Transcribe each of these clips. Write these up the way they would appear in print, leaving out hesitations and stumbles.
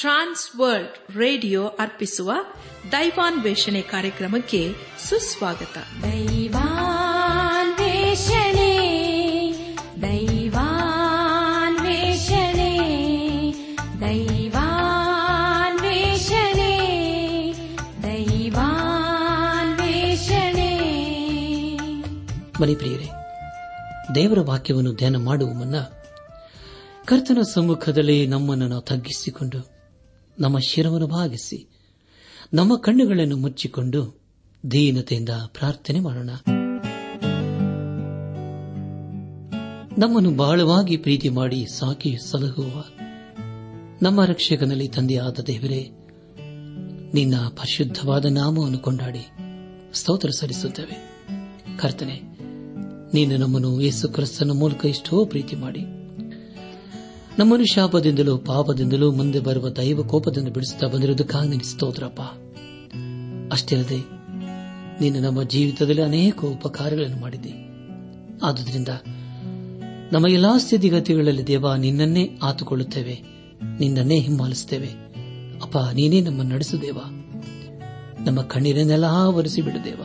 ಟ್ರಾನ್ಸ್ world radio ಅರ್ಪಿಸುವ ದೈವಾನ್ವೇಷಣೆ ಕಾರ್ಯಕ್ರಮಕ್ಕೆ ಸುಸ್ವಾಗತ. ಬನ್ನಿ ಪ್ರಿಯರೇ, ದೇವರ ವಾಕ್ಯವನ್ನು ಧ್ಯಾನ ಮಾಡುವ ಮುನ್ನ ಕರ್ತನ ಸಮ್ಮುಖದಲ್ಲಿ ನಮ್ಮನ್ನು ನಾವು ತಗ್ಗಿಸಿಕೊಂಡು, ನಮ್ಮ ಶಿರವನ್ನು ಭಾಗಿಸಿ, ನಮ್ಮ ಕಣ್ಣುಗಳನ್ನು ಮುಚ್ಚಿಕೊಂಡು ದೀನತೆಯಿಂದ ಪ್ರಾರ್ಥನೆ ಮಾಡೋಣ. ನಮ್ಮನ್ನು ಬಹಳವಾಗಿ ಪ್ರೀತಿ ಮಾಡಿ ಸಾಕಿ ಸಲಹುವ ನಮ್ಮ ರಕ್ಷಕನಲ್ಲಿ ತಂದೆಯಾದ ದೇವರೇ, ನಿನ್ನ ಪರಿಶುದ್ಧವಾದ ನಾಮವನ್ನು ಕೊಂಡಾಡಿ ಸ್ತೋತ್ರ ಸಲ್ಲಿಸುತ್ತೇವೆ. ಕರ್ತನೆ, ನೀನು ನಮ್ಮನ್ನು ಯೇಸು ಕ್ರಿಸ್ತನ ಮೂಲಕ ಎಷ್ಟೋ ಪ್ರೀತಿ ಮಾಡಿ ನಮ್ಮನ್ನು ಶಾಪದಿಂದಲೂ ಪಾಪದಿಂದಲೂ ಮುಂದೆ ಬರುವ ದೈವ ಕೋಪದಿಂದ ಬಿಡಿಸುತ್ತಾ ಬಂದಿರುವುದಕ್ಕಾಗಿ ನಿನ್ನ ಸ್ತೋತ್ರಪ್ಪ. ಅಷ್ಟೇ ಅಲ್ಲದೆ ನೀನು ನಮ್ಮ ಜೀವಿತದಲ್ಲಿ ಅನೇಕ ಉಪಕಾರಗಳನ್ನು ಮಾಡಿದೆ. ಆದುದರಿಂದ ನಮ್ಮ ಎಲ್ಲಾ ಸ್ಥಿತಿಗತಿಗಳಲ್ಲಿ ದೇವ ನಿನ್ನನ್ನೇ ಆತುಕೊಳ್ಳುತ್ತೇವೆ, ನಿನ್ನನ್ನೇ ಹಿಂಬಾಲಿಸುತ್ತೇವೆ. ಅಪ್ಪ, ನೀನೇ ನಮ್ಮನ್ನು ನಡೆಸು ದೇವ. ನಮ್ಮ ಕಣ್ಣೀರನ್ನೆಲ್ಲ ಆವರಿಸಿ ಬಿಡು ದೇವ.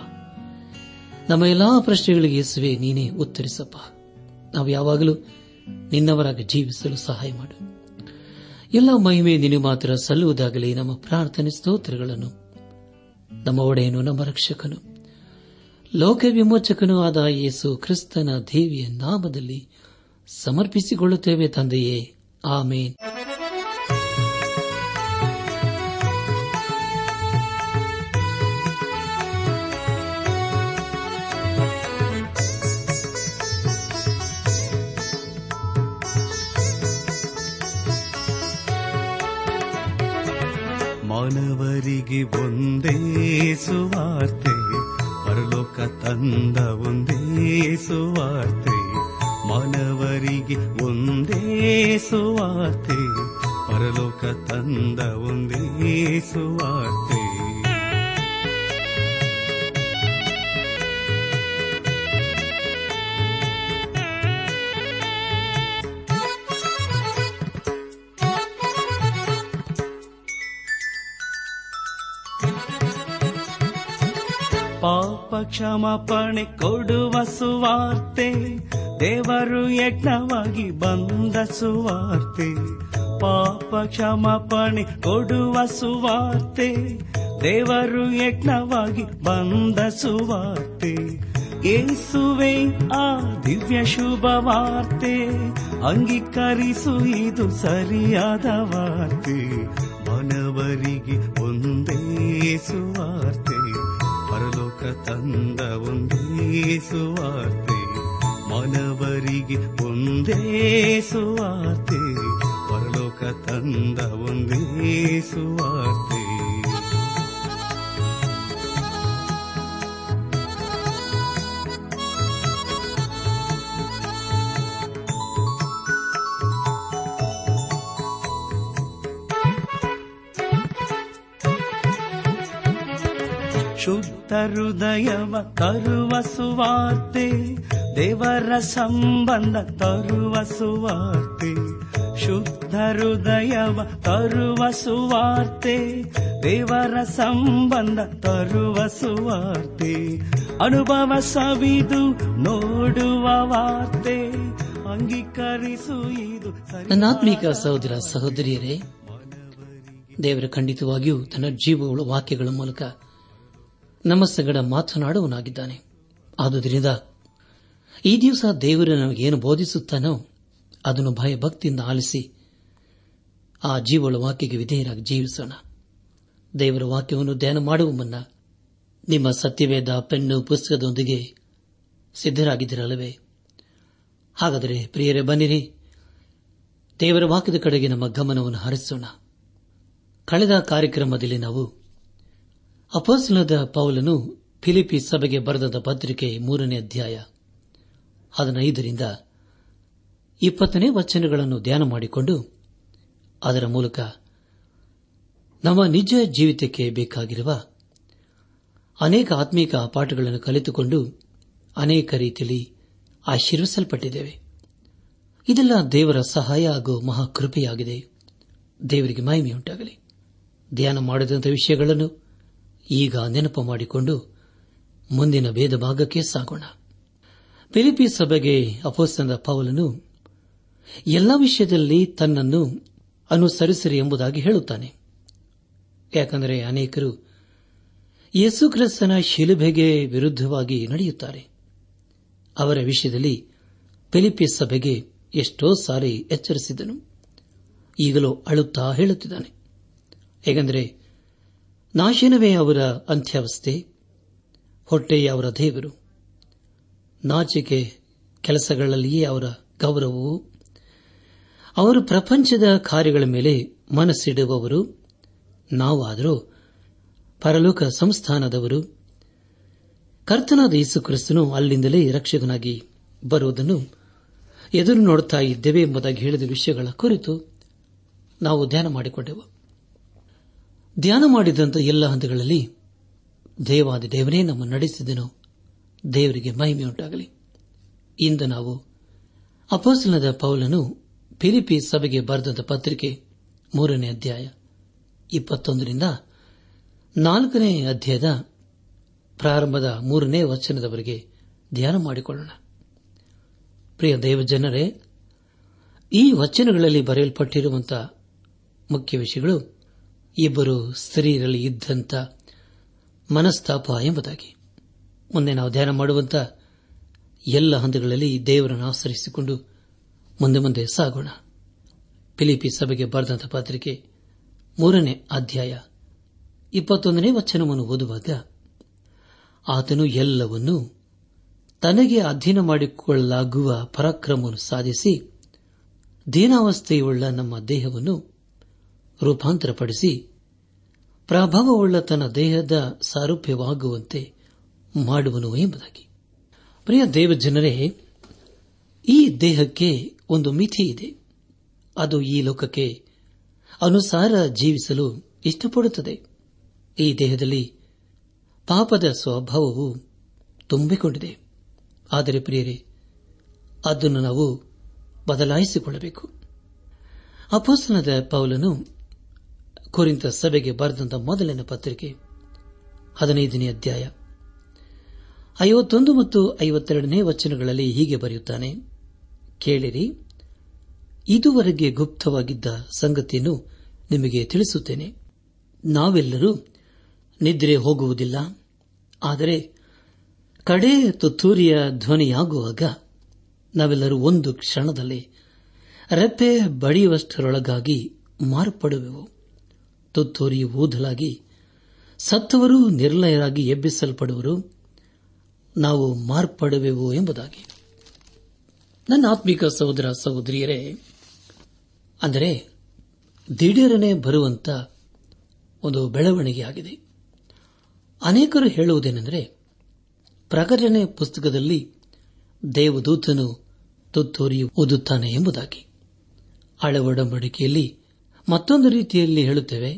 ನಮ್ಮ ಎಲ್ಲಾ ಪ್ರಶ್ನೆಗಳಿಗೆ ಯೇಸುವೆ ನೀನೇ ಉತ್ತರಿಸಪ್ಪ. ನಾವು ಯಾವಾಗಲೂ ನಿನ್ನವರಾಗಿ ಜೀವಿಸಲು ಸಹಾಯ ಮಾಡು. ಎಲ್ಲ ಮಹಿಮೆ ನಿನ್ನ ಮಾತ್ರ ಸಲ್ಲುವುದಾಗಲಿ. ನಮ್ಮ ಪ್ರಾರ್ಥನೆ ಸ್ತೋತ್ರಗಳನ್ನು ನಮ್ಮ ಒಡೆಯನು, ನಮ್ಮ ರಕ್ಷಕನು, ಲೋಕ ವಿಮೋಚಕನೂ ಆದ ಯೇಸು ಕ್ರಿಸ್ತನ ದೇವಿಯ ನಾಮದಲ್ಲಿ ಸಮರ್ಪಿಸಿಕೊಳ್ಳುತ್ತೇವೆ ತಂದೆಯೇ, ಆಮೇನ್. ಮಾನವರಿಗೆ ಒಂದೇ ಸುವಾರ್ತೆ, ಪರಲೋಕ ತಂದ ಒಂದೇ ಸುವಾರ್ತೆ. ಮಾನವರಿಗೆ ಒಂದೇ ಸುವಾರ್ತೆ, ಪರಲೋಕ ತಂದ ಒಂದೇ ಸುವಾರ್ತೆ. ಪಾಪ ಕ್ಷಮಾಪಣೆ ಕೊಡುವ ಸುವಾರ್ತೆ, ದೇವರು ಯಜ್ಞವಾಗಿ ಬಂದ ಸುವಾರ್ತೆ. ಪಾಪ ಕ್ಷಮಾಪಣೆ ಕೊಡುವ ಸುವಾರ್ತೆ, ದೇವರು ಯಜ್ಞವಾಗಿ ಬಂದ ಸುವಾರ್ತೆ. ಯೇಸುವೆ ಆ ದಿವ್ಯ ಶುಭ ವಾರ್ತೆ, ಅಂಗೀಕರಿಸು ಇದು ಸರಿಯಾದ ವಾರ್ತೆ. ಮಾನವರಿಗೆ ಒಂದೇ ಸುವಾರ್ತೆ, ಪರಲೋಕ ತಂದ ಒಂದೇ ಸುವಾರ್ತೆ. ಮಾನವರಿಗೆ ಒಂದೇ ಸುವಾರ್ತೆ, ಪರಲೋಕ ತಂದ ಒಂದೇ ಸುವಾರ್ತೆ. ಶುದ್ಧ ಹೃದಯವ ತರುವ ಸುವಾರ್ತೆ, ದೇವರ ಸಂಬಂಧ ತರುವ ಸುವಾರ್ತೆ. ಶುದ್ಧ ಹೃದಯವ ತರುವ ಸುವಾರ್ತೆ, ದೇವರ ಸಂಬಂಧ ತರುವ ಸುವಾರ್ತೆ. ಅನುಭವ ಸವಿದು ನೋಡುವ ವಾರ್ತೆ, ಅಂಗೀಕರಿಸು ಇದು. ನನ್ನಾತ್ಮೀಕ ಸಹೋದರ ಸಹೋದರಿಯರೇ, ದೇವರು ಖಂಡಿತವಾಗಿಯೂ ತನ್ನ ಜೀವಗಳ ವಾಕ್ಯಗಳ ಮೂಲಕ ನಮ್ಮ ಸಂಗಡ ಮಾತನಾಡುವನಾಗಿದ್ದಾನೆ. ಆದುದರಿಂದ ಈ ದಿವಸ ದೇವರು ನಮಗೇನು ಬೋಧಿಸುತ್ತಾನೋ ಅದನ್ನು ಭಯಭಕ್ತಿಯಿಂದ ಆಲಿಸಿ ಆ ಜೀವಳ ವಾಕ್ಯಕ್ಕೆ ವಿಧೇಯರಾಗಿ ಜೀವಿಸೋಣ. ದೇವರ ವಾಕ್ಯವನ್ನು ಧ್ಯಾನ ಮಾಡುವ ಮುನ್ನ ನಿಮ್ಮ ಸತ್ಯವೇದ ಪೆನ್ನು ಪುಸ್ತಕದೊಂದಿಗೆ ಸಿದ್ದರಾಗಿದ್ದಿರಲ್ಲವೇ? ಹಾಗಾದರೆ ಪ್ರಿಯರೇ, ಬನ್ನಿರಿ, ದೇವರ ವಾಕ್ಯದ ಕಡೆಗೆ ನಮ್ಮ ಗಮನವನ್ನು ಹರಿಸೋಣ. ಕಳೆದ ಕಾರ್ಯಕ್ರಮದಲ್ಲಿ ನಾವು ಅಪೊಸ್ತಲನಾದ ಪೌಲನು ಫಿಲಿಪ್ಪಿ ಸಭೆಗೆ ಬರೆದ ಪತ್ರಿಕೆ 3ನೇ ಅಧ್ಯಾಯ 15-20 ವಚನಗಳನ್ನು ಧ್ಯಾನ ಮಾಡಿಕೊಂಡು ಅದರ ಮೂಲಕ ನಮ್ಮ ನಿಜ ಜೀವಿತಕ್ಕೆ ಬೇಕಾಗಿರುವ ಅನೇಕ ಆತ್ಮೀಕ ಪಾಠಗಳನ್ನು ಕಲಿತುಕೊಂಡು ಅನೇಕ ರೀತಿಯಲ್ಲಿ ಆಶೀರ್ವಿಸಲ್ಪಟ್ಟಿದ್ದೇವೆ. ಇದೆಲ್ಲ ದೇವರ ಸಹಾಯ ಹಾಗೂ ಮಹಾಕೃಪೆಯಾಗಿದೆ. ದೇವರಿಗೆ ಮಹಿಮೆಯುಂಟಾಗಲಿ. ಧ್ಯಾನ ಮಾಡಿದಂಥ ವಿಷಯಗಳನ್ನು ಈಗ ನೆನಪು ಮಾಡಿಕೊಂಡು ಮುಂದಿನ ಭೇದ ಭಾಗಕ್ಕೆ ಸಾಗೋಣ. ಫಿಲಿಪಿ ಸಭೆಗೆ ಅಪೊಸ್ತಲನಾದ ಪೌಲನು ಎಲ್ಲ ವಿಷಯದಲ್ಲಿ ತನ್ನನ್ನು ಅನುಸರಿಸಿರಿ ಎಂಬುದಾಗಿ ಹೇಳುತ್ತಾನೆ. ಯಾಕೆಂದರೆ ಅನೇಕರು ಯೇಸುಕ್ರಿಸ್ತನ ಶಿಲುಬೆಗೆ ವಿರುದ್ಧವಾಗಿ ನಡೆಯುತ್ತಾರೆ. ಅವರ ವಿಷಯದಲ್ಲಿ ಫಿಲಿಪಿ ಸಭೆಗೆ ಎಷ್ಟೋ ಸಾರಿ ಎಚ್ಚರಿಸಿದನು. ಈಗಲೂ ಅಳುತ್ತಾ ಹೇಳುತ್ತಿದ್ದಾನೆ. ಏಕೆಂದರೆ ನಾಶನವೇ ಅವರ ಅಂತ್ಯಾವಸ್ಥೆ, ಹೊಟ್ಟೆಯ ಅವರ ದೇವರು, ನಾಚಿಕೆ ಕೆಲಸಗಳಲ್ಲಿಯೇ ಅವರ ಗೌರವವು, ಅವರು ಪ್ರಪಂಚದ ಕಾರ್ಯಗಳ ಮೇಲೆ ಮನಸ್ಸಿಡುವವರು, ನಾವಾದರೂ ಪರಲೋಕ ಸಂಸ್ಥಾನದವರು. ಕರ್ತನಾದ ಯೇಸು ಕ್ರಿಸ್ತನು ಅಲ್ಲಿಂದಲೇ ರಕ್ಷಕನಾಗಿ ಬರುವುದನ್ನು ಎದುರು ನೋಡುತ್ತಾ ಇದ್ದೇವೆ ಎಂಬುದಾಗಿ ಹೇಳಿದ ವಿಷಯಗಳ ಕುರಿತು ನಾವು ಧ್ಯಾನ ಮಾಡಿಕೊಂಡೆವು. ಧ್ಯಾನ ಮಾಡಿದಂಥ ಎಲ್ಲ ಹಂತಗಳಲ್ಲಿ ದೇವಾದಿ ದೇವನೇ ನಮ್ಮ ನಡೆಸಿದನು. ದೇವರಿಗೆ ಮಹಿಮೆಯುಂಟಾಗಲಿ. ಇಂದು ನಾವು ಅಪೊಸ್ತಲನಾದ ಪೌಲನು ಫಿಲಿಪಿ ಸಭೆಗೆ ಬರೆದ ಪತ್ರಿಕೆ 3ನೇ ಅಧ್ಯಾಯ 21ರಿಂದ 4ನೇ ಅಧ್ಯಾಯದ ಪ್ರಾರಂಭದ 3ನೇ ವಚನದವರೆಗೆ ಧ್ಯಾನ ಮಾಡಿಕೊಳ್ಳೋಣ. ಪ್ರಿಯ ದೇವಜನರೇ, ಈ ವಚನಗಳಲ್ಲಿ ಬರೆಯಲ್ಪಟ್ಟಿರುವಂತಹ ಮುಖ್ಯ ವಿಷಯಗಳು ಇಬ್ಬರು ಸ್ತ್ರೀಯರಲ್ಲಿ ಇದ್ದಂಥ ಮನಸ್ತಾಪ ಎಂಬುದಾಗಿ. ಮುಂದೆ ನಾವು ಧ್ಯಾನ ಮಾಡುವಂಥ ಎಲ್ಲ ಹಂತಗಳಲ್ಲಿ ದೇವರನ್ನು ಆಶ್ರಯಿಸಿಕೊಂಡು ಮುಂದೆ ಮುಂದೆ ಸಾಗೋಣ. ಫಿಲಿಪಿ ಸಭೆಗೆ ಬರೆದಂಥ ಪತ್ರಿಕೆ 3ನೇ ಅಧ್ಯಾಯ 21ನೇ ವಚನವನ್ನು ಓದುವಾಗ, ಆತನು ಎಲ್ಲವನ್ನೂ ತನಗೆ ಅಧೀನ ಮಾಡಿಕೊಳ್ಳಲಾಗುವ ಪರಾಕ್ರಮವನ್ನು ಸಾಧಿಸಿ ದೀನಾವಸ್ಥೆಯುಳ್ಳ ನಮ್ಮ ದೇಹವನ್ನು ರೂಪಾಂತರಪಡಿಸಿ ಪ್ರಭಾವವುಳ್ಳ ತನ್ನ ದೇಹದ ಸಾರೂಪ್ಯವಾಗುವಂತೆ ಮಾಡುವನು ಎಂಬುದಾಗಿ. ಪ್ರಿಯ ದೇವಜನರೇ, ಈ ದೇಹಕ್ಕೆ ಒಂದು ಮಿತಿ ಇದೆ. ಅದು ಈ ಲೋಕಕ್ಕೆ ಅನುಸಾರ ಜೀವಿಸಲು ಇಷ್ಟಪಡುತ್ತದೆ. ಈ ದೇಹದಲ್ಲಿ ಪಾಪದ ಸ್ವಭಾವವು ತುಂಬಿಕೊಂಡಿದೆ. ಆದರೆ ಪ್ರಿಯರೇ, ಅದನ್ನು ನಾವು ಬದಲಾಯಿಸಿಕೊಳ್ಳಬೇಕು. ಅಪೊಸ್ತಲನಾದ ಪೌಲನು ಕೊರಿಂಥ ಸಭೆಗೆ ಬರೆದಂತ ಮೊದಲನೇ ಪತ್ರಿಕೆ 15ನೇ ಅಧ್ಯಾಯ 51 ಮತ್ತು 52ನೇ ವಚನಗಳಲ್ಲಿ ಹೀಗೆ ಬರೆಯುತ್ತಾನೆ, ಕೇಳಿರಿ, ಇದುವರೆಗೆ ಗುಪ್ತವಾಗಿದ್ದ ಸಂಗತಿಯನ್ನು ನಿಮಗೆ ತಿಳಿಸುತ್ತೇನೆ. ನಾವೆಲ್ಲರೂ ನಿದ್ರೆ ಹೋಗುವುದಿಲ್ಲ, ಆದರೆ ಕಡೆ ತುತ್ತೂರಿಯ ಧ್ವನಿಯಾಗುವಾಗ ನಾವೆಲ್ಲರೂ ಒಂದು ಕ್ಷಣದಲ್ಲಿ ರೆಪ್ಪೆ ಬಡಿಯುವಷ್ಟರೊಳಗಾಗಿ ಮಾರ್ಪಡುವೆವು. ತುತ್ತೂರಿ ಊದಲಾಗಿ ಸತ್ತವರು ನಿರ್ಲಯರಾಗಿ ಎಬ್ಬಿಸಲ್ಪಡುವರು, ನಾವು ಮಾರ್ಪಡುವೆವು ಎಂಬುದಾಗಿ. ನನ್ನ ಆತ್ಮಿಕ ಸಹೋದರ ಸಹೋದರಿಯರೇ, ಅಂದರೆ ದಿಢೀರನೆ ಬರುವಂತ ಒಂದು ಬೆಳವಣಿಗೆಯಾಗಿದೆ. ಅನೇಕರು ಹೇಳುವುದೇನೆಂದರೆ, ಪ್ರಕಟಣೆ ಪುಸ್ತಕದಲ್ಲಿ ದೇವದೂತನು ತುತ್ತೂರಿ ಊದುತ್ತಾನೆ ಎಂಬುದಾಗಿ. ಹಳೆ ಒಡಂಬಡಿಕೆಯಲ್ಲಿ ಮತ್ತೊಂದು ರೀತಿಯಲ್ಲಿ ಹೇಳುತ್ತೇವೆ.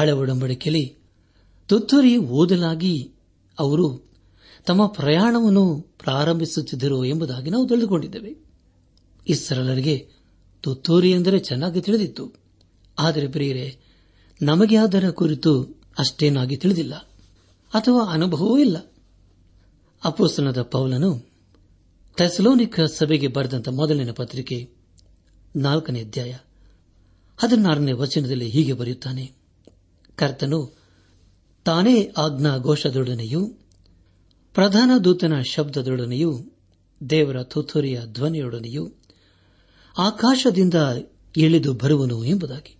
ಹಳೆ ಒಡಂಬಡಿಕೆಯಲ್ಲಿ ತುತ್ತೂರಿ ಊದಲಾಗಿ ಅವರು ತಮ್ಮ ಪ್ರಯಾಣವನ್ನು ಪ್ರಾರಂಭಿಸುತ್ತಿದ್ದರು ಎಂಬುದಾಗಿ ನಾವು ತಿಳಿದುಕೊಂಡಿದ್ದೇವೆ. ಇಸ್ರಾಯೇಲರಿಗೆ ತುತ್ತೂರಿ ಎಂದರೆ ಚೆನ್ನಾಗಿ ತಿಳಿದಿತ್ತು. ಆದರೆ ಪ್ರಿಯರೇ, ನಮಗೆ ಅದರ ಕುರಿತು ಅಷ್ಟೇನಾಗಿ ತಿಳಿದಿಲ್ಲ ಅಥವಾ ಅನುಭವವೂ ಇಲ್ಲ. ಅಪೊಸ್ತಲನಾದ ಪೌಲನು ಥೆಸಲೋನಿಕ ಸಭೆಗೆ ಬರೆದಂತ ಮೊದಲಿನ ಪತ್ರಿಕೆ 4ನೇ ಅಧ್ಯಾಯ 16ನೇ ವಚನದಲ್ಲಿ ಹೀಗೆ ಬರೆಯುತ್ತಾನೆ, ಕರ್ತನು ತಾನೇ ಆಜ್ಞಾ ಘೋಷದೊಡನೆಯೂ ಪ್ರಧಾನ ದೂತನ ಶಬ್ದದೊಡನೆಯೂ ದೇವರ ತುತ್ತೂರಿಯ ಧ್ವನಿಯೊಡನೆಯೂ ಆಕಾಶದಿಂದ ಇಳಿದು ಬರುವನು ಎಂಬುದಾಗಿ.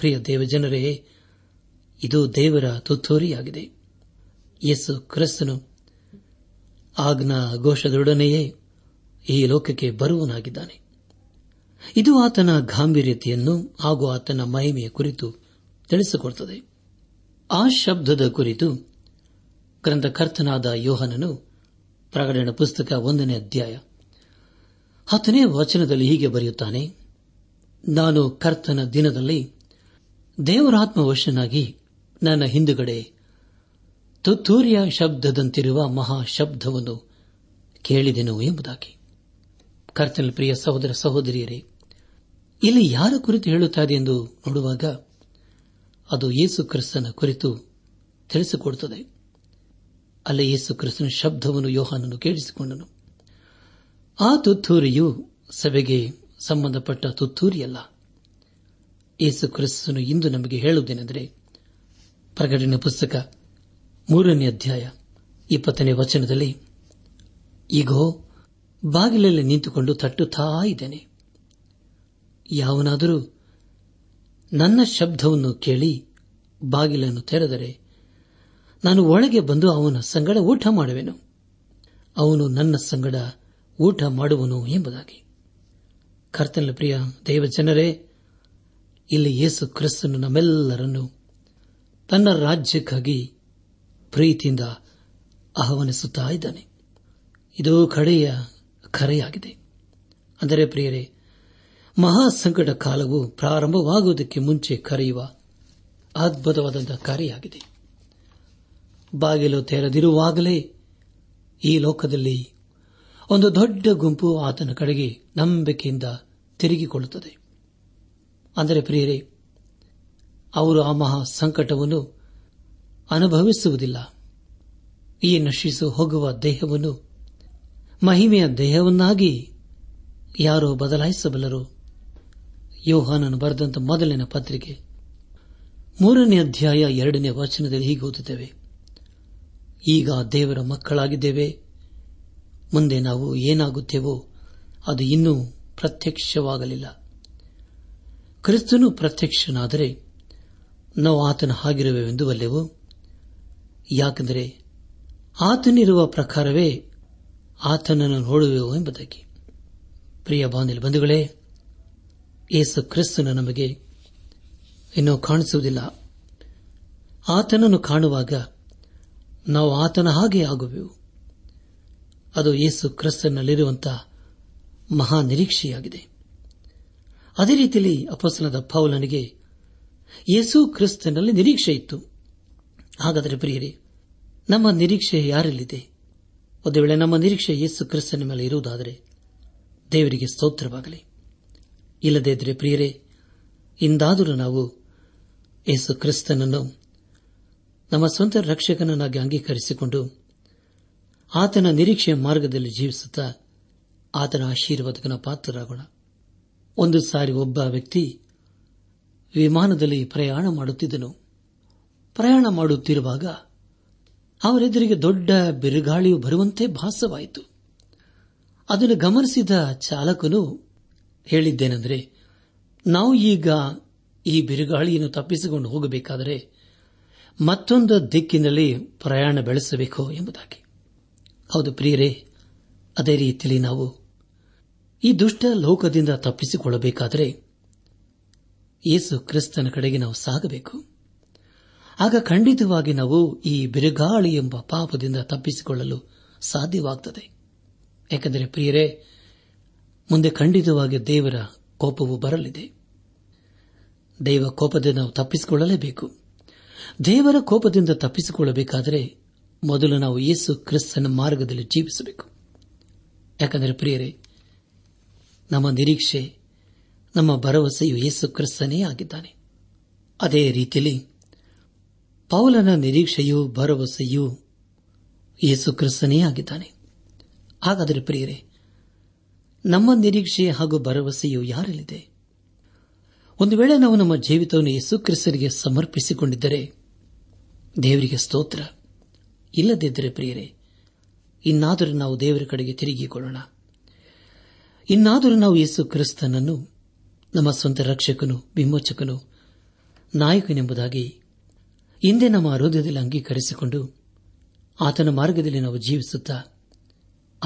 ಪ್ರಿಯ ದೇವಜನರೇ, ಇದು ದೇವರ ತುತ್ತೂರಿಯಾಗಿದೆ. ಯೇಸು ಕ್ರಿಸ್ತನು ಆಜ್ಞಾ ಘೋಷದೊಡನೆಯೇ ಈ ಲೋಕಕ್ಕೆ ಬರುವನಾಗಿದ್ದಾನೆ. ಇದು ಆತನ ಗಾಂಭೀರ್ಯತೆಯನ್ನು ಹಾಗೂ ಆತನ ಮಹಿಮೆಯ ಕುರಿತು ತಿಳಿಸಿಕೊಡುತ್ತದೆ. ಆ ಶಬ್ದದ ಕುರಿತು ಗ್ರಂಥಕರ್ತನಾದ ಯೋಹನನು ಪ್ರಕಟಣೆ ಪುಸ್ತಕ 1ನೇ ಅಧ್ಯಾಯ 10ನೇ ವಚನದಲ್ಲಿ ಹೀಗೆ ಬರೆಯುತ್ತಾನೆ, ನಾನು ಕರ್ತನ ದಿನದಲ್ಲಿ ದೇವರಾತ್ಮವಶನಾಗಿ ನನ್ನ ಹಿಂದುಗಡೆ ತುತ್ತೂರಿಯ ಶಬ್ದದಂತಿರುವ ಮಹಾಶಬ್ದವನ್ನು ಕೇಳಿದೆನು ಎಂಬುದಾಗಿ. ಕರ್ತನ ಪ್ರಿಯ ಸಹೋದರ ಸಹೋದರಿಯರೇ, ಇಲ್ಲಿ ಯಾರ ಕುರಿತು ಹೇಳುತ್ತಾರೆ ಎಂದು ನೋಡುವಾಗ ಅದು ಯೇಸು ಕ್ರಿಸ್ತನ ಕುರಿತು ತಿಳಿಸಿಕೊಡುತ್ತದೆ. ಅಲ್ಲೇ ಯೇಸು ಕ್ರಿಸ್ತನ ಶಬ್ದವನ್ನು ಯೋಹಾನನು ಕೇಳಿಸಿಕೊಂಡನು. ಆ ತುತ್ತೂರಿಯು ಸಭೆಗೆ ಸಂಬಂಧಪಟ್ಟ ತುತ್ತೂರಿಯಲ್ಲ. ಯೇಸು ಕ್ರಿಸ್ತನು ಇಂದು ನಮಗೆ ಹೇಳುವುದೇನೆಂದರೆ, ಪ್ರಕಟಣೆ ಪುಸ್ತಕ 3ನೇ ಅಧ್ಯಾಯ 20ನೇ ವಚನದಲ್ಲಿ, ಈಗೋ ಬಾಗಿಲಲ್ಲಿ ನಿಂತುಕೊಂಡು ತಟ್ಟುತ್ತಾ ಇದ್ದೇನೆ, ಯಾವನಾದರೂ ನನ್ನ ಶಬ್ದವನ್ನು ಕೇಳಿ ಬಾಗಿಲನ್ನು ತೆರೆದರೆ ನಾನು ಒಳಗೆ ಬಂದು ಅವನ ಸಂಗಡ ಊಟ ಮಾಡುವೆನು, ಅವನು ನನ್ನ ಸಂಗಡ ಊಟ ಮಾಡುವನು ಎಂಬುದಾಗಿ. ಕರ್ತನ ಪ್ರಿಯ ದೇವಜನರೇ, ಇಲ್ಲಿ ಯೇಸು ಕ್ರಿಸ್ತನು ನಮ್ಮೆಲ್ಲರನ್ನು ತನ್ನ ರಾಜ್ಯಕ್ಕಾಗಿ ಪ್ರೀತಿಯಿಂದ ಆಹ್ವಾನಿಸುತ್ತಾ ಇದ್ದಾನೆ. ಇದು ಕಡೆಯ ಕರೆಯಾಗಿದೆ. ಅಂದರೆ ಪ್ರಿಯರೇ, ಮಹಾಸಂಕಟ ಕಾಲವು ಪ್ರಾರಂಭವಾಗುವುದಕ್ಕೆ ಮುಂಚೆ ಕರೆಯುವ ಅದ್ಭುತವಾದಂತಹ ಕರೆಯಾಗಿದೆ. ಬಾಗಿಲು ತೆರೆದಿರುವಾಗಲೇ ಈ ಲೋಕದಲ್ಲಿ ಒಂದು ದೊಡ್ಡ ಗುಂಪು ಆತನ ಕಡೆಗೆ ನಂಬಿಕೆಯಿಂದ ತಿರುಗಿಕೊಳ್ಳುತ್ತದೆ. ಅಂದರೆ ಪ್ರಿಯರೇ, ಅವರು ಆ ಮಹಾ ಸಂಕಟವನ್ನು ಅನುಭವಿಸುವುದಿಲ್ಲ. ಈ ನಶಿಸು ಹೋಗುವ ದೇಹವನ್ನು ಮಹಿಮೆಯ ದೇಹವನ್ನಾಗಿ ಯಾರೋ ಬದಲಾಯಿಸಬಲ್ಲರು. ಯೋಹಾನನು ಬರೆದಂತ ಮೊದಲಿನ ಪತ್ರಿಕೆ 3ನೇ ಅಧ್ಯಾಯ 2ನೇ ವಚನದಲ್ಲಿ ಹೀಗೆ ಓದುತ್ತೇವೆ, ಈಗ ದೇವರ ಮಕ್ಕಳಾಗಿದ್ದೇವೆ, ಮುಂದೆ ನಾವು ಏನಾಗುತ್ತೇವೋ ಅದು ಇನ್ನೂ ಪ್ರತ್ಯಕ್ಷವಾಗಲಿಲ್ಲ. ಕ್ರಿಸ್ತನು ಪ್ರತ್ಯಕ್ಷನಾದರೆ ನಾವು ಆತನ ಹಾಗಿರುವೆವೆಂದು ಬಲ್ಲೆವು, ಯಾಕೆಂದರೆ ಆತನಿರುವ ಪ್ರಕಾರವೇ ಆತನನ್ನು ನೋಡುವೆವು ಎಂಬುದಾಗಿ. ಪ್ರಿಯ ಬಂಧುಗಳೇ, ಯೇಸು ಕ್ರಿಸ್ತನು ನಮಗೆ ಇನ್ನೂ ಕಾಣಿಸುವುದಿಲ್ಲ. ಆತನನ್ನು ಕಾಣುವಾಗ ನಾವು ಆತನ ಹಾಗೆ ಆಗುವೆವು. ಅದು ಯೇಸು ಕ್ರಿಸ್ತನಲ್ಲಿರುವಂತಹ ಮಹಾ ನಿರೀಕ್ಷೆಯಾಗಿದೆ. ಅದೇ ರೀತಿಯಲ್ಲಿ ಅಪೊಸ್ತಲನಾದ ಪೌಲನಿಗೆ ಯೇಸು ಕ್ರಿಸ್ತನಲ್ಲಿ ನಿರೀಕ್ಷೆ ಇತ್ತು. ಹಾಗಾದರೆ ಪ್ರಿಯರೇ, ನಮ್ಮ ನಿರೀಕ್ಷೆ ಯಾರಲ್ಲಿದೆ? ಒಂದು ವೇಳೆ ನಮ್ಮ ನಿರೀಕ್ಷೆ ಯೇಸು ಕ್ರಿಸ್ತನ ಮೇಲೆ ಇರುವುದಾದರೆ ದೇವರಿಗೆ ಸ್ತೋತ್ರವಾಗಲಿ. ಇಲ್ಲದೇ ಇದ್ದರೆ ಪ್ರಿಯರೇ, ಇಂದಾದರೂ ನಾವು ಯೇಸು ಕ್ರಿಸ್ತನನ್ನು ನಮ್ಮ ಸ್ವಂತ ರಕ್ಷಕನನ್ನಾಗಿ ಅಂಗೀಕರಿಸಿಕೊಂಡು ಆತನ ನಿರೀಕ್ಷೆಯ ಮಾರ್ಗದಲ್ಲಿ ಜೀವಿಸುತ್ತಾ ಆತನ ಆಶೀರ್ವಾದಕನ ಪಾತ್ರರಾಗೋಣ. ಒಂದು ಸಾರಿ ಒಬ್ಬ ವ್ಯಕ್ತಿ ವಿಮಾನದಲ್ಲಿ ಪ್ರಯಾಣ ಮಾಡುತ್ತಿದ್ದನು. ಪ್ರಯಾಣ ಮಾಡುತ್ತಿರುವಾಗ ಅವರೆದುರಿಗೆ ದೊಡ್ಡ ಬಿರುಗಾಳಿಯು ಬರುವಂತೆ ಭಾಸವಾಯಿತು. ಅದನ್ನು ಗಮನಿಸಿದ ಚಾಲಕನು ಹೇಳಿದ್ದೇನೆಂದರೆ, ನಾವು ಈಗ ಈ ಬಿರುಗಾಳಿಯನ್ನು ತಪ್ಪಿಸಿಕೊಂಡು ಹೋಗಬೇಕಾದರೆ ಮತ್ತೊಂದು ದಿಕ್ಕಿನಲ್ಲಿ ಪ್ರಯಾಣ ಬೆಳೆಸಬೇಕು ಎಂಬುದಾಗಿ. ಹೌದು ಪ್ರಿಯರೇ, ಅದೇ ರೀತಿಯಲ್ಲಿ ನಾವು ಈ ದುಷ್ಟ ಲೋಕದಿಂದ ತಪ್ಪಿಸಿಕೊಳ್ಳಬೇಕಾದರೆ ಯೇಸು ಕ್ರಿಸ್ತನ ಕಡೆಗೆ ನಾವು ಸಾಗಬೇಕು. ಆಗ ಖಂಡಿತವಾಗಿ ನಾವು ಈ ಬಿರುಗಾಳಿ ಎಂಬ ಪಾಪದಿಂದ ತಪ್ಪಿಸಿಕೊಳ್ಳಲು ಸಾಧ್ಯವಾಗುತ್ತದೆ. ಯಾಕೆಂದರೆ ಪ್ರಿಯರೇ, ಮುಂದೆ ಖಂಡಿತವಾಗಿ ದೇವರ ಕೋಪವು ಬರಲಿದೆ. ದೇವ ಕೋಪದಿಂದ ನಾವು ತಪ್ಪಿಸಿಕೊಳ್ಳಲೇಬೇಕು. ದೇವರ ಕೋಪದಿಂದ ತಪ್ಪಿಸಿಕೊಳ್ಳಬೇಕಾದರೆ ಮೊದಲು ನಾವು ಯೇಸು ಕ್ರಿಸ್ತನ ಮಾರ್ಗದಲ್ಲಿ ಜೀವಿಸಬೇಕು. ಯಾಕೆಂದರೆ ಪ್ರಿಯರೇ, ನಮ್ಮ ನಿರೀಕ್ಷೆ, ನಮ್ಮ ಭರವಸೆಯು ಯೇಸು ಕ್ರಿಸ್ತನೇ ಆಗಿದ್ದಾನೆ. ಅದೇ ರೀತಿಯಲ್ಲಿ ಪೌಲನ ನಿರೀಕ್ಷೆಯೂ ಭರವಸೆಯೂ ಯೇಸು ಕ್ರಿಸ್ತನೇ ಆಗಿದ್ದಾನೆ. ಹಾಗಾದರೆ ಪ್ರಿಯರೇ, ನಮ್ಮ ನಿರೀಕ್ಷೆ ಹಾಗೂ ಭರವಸೆಯು ಯಾರಲ್ಲಿದೆ? ಒಂದು ವೇಳೆ ನಾವು ನಮ್ಮ ಜೀವಿತವನ್ನು ಯೇಸು ಕ್ರಿಸ್ತನಿಗೆ ಸಮರ್ಪಿಸಿಕೊಂಡಿದ್ದರೆ ದೇವರಿಗೆ ಸ್ತೋತ್ರ. ಇಲ್ಲದಿದ್ದರೆ ಪ್ರಿಯರೇ, ಇನ್ನಾದರೂ ನಾವು ದೇವರ ಕಡೆಗೆ ತಿರುಗಿಕೊಳ್ಳೋಣ. ಇನ್ನಾದರೂ ನಾವು ಯೇಸು ಕ್ರಿಸ್ತನನ್ನು ನಮ್ಮ ಸ್ವಂತ ರಕ್ಷಕನು, ವಿಮೋಚಕನು, ನಾಯಕನೆಂಬುದಾಗಿ ಹಿಂದೆ ನಮ್ಮ ಹೃದಯದಲ್ಲಿ ಅಂಗೀಕರಿಸಿಕೊಂಡು ಆತನ ಮಾರ್ಗದಲ್ಲಿ ನಾವು ಜೀವಿಸುತ್ತಾ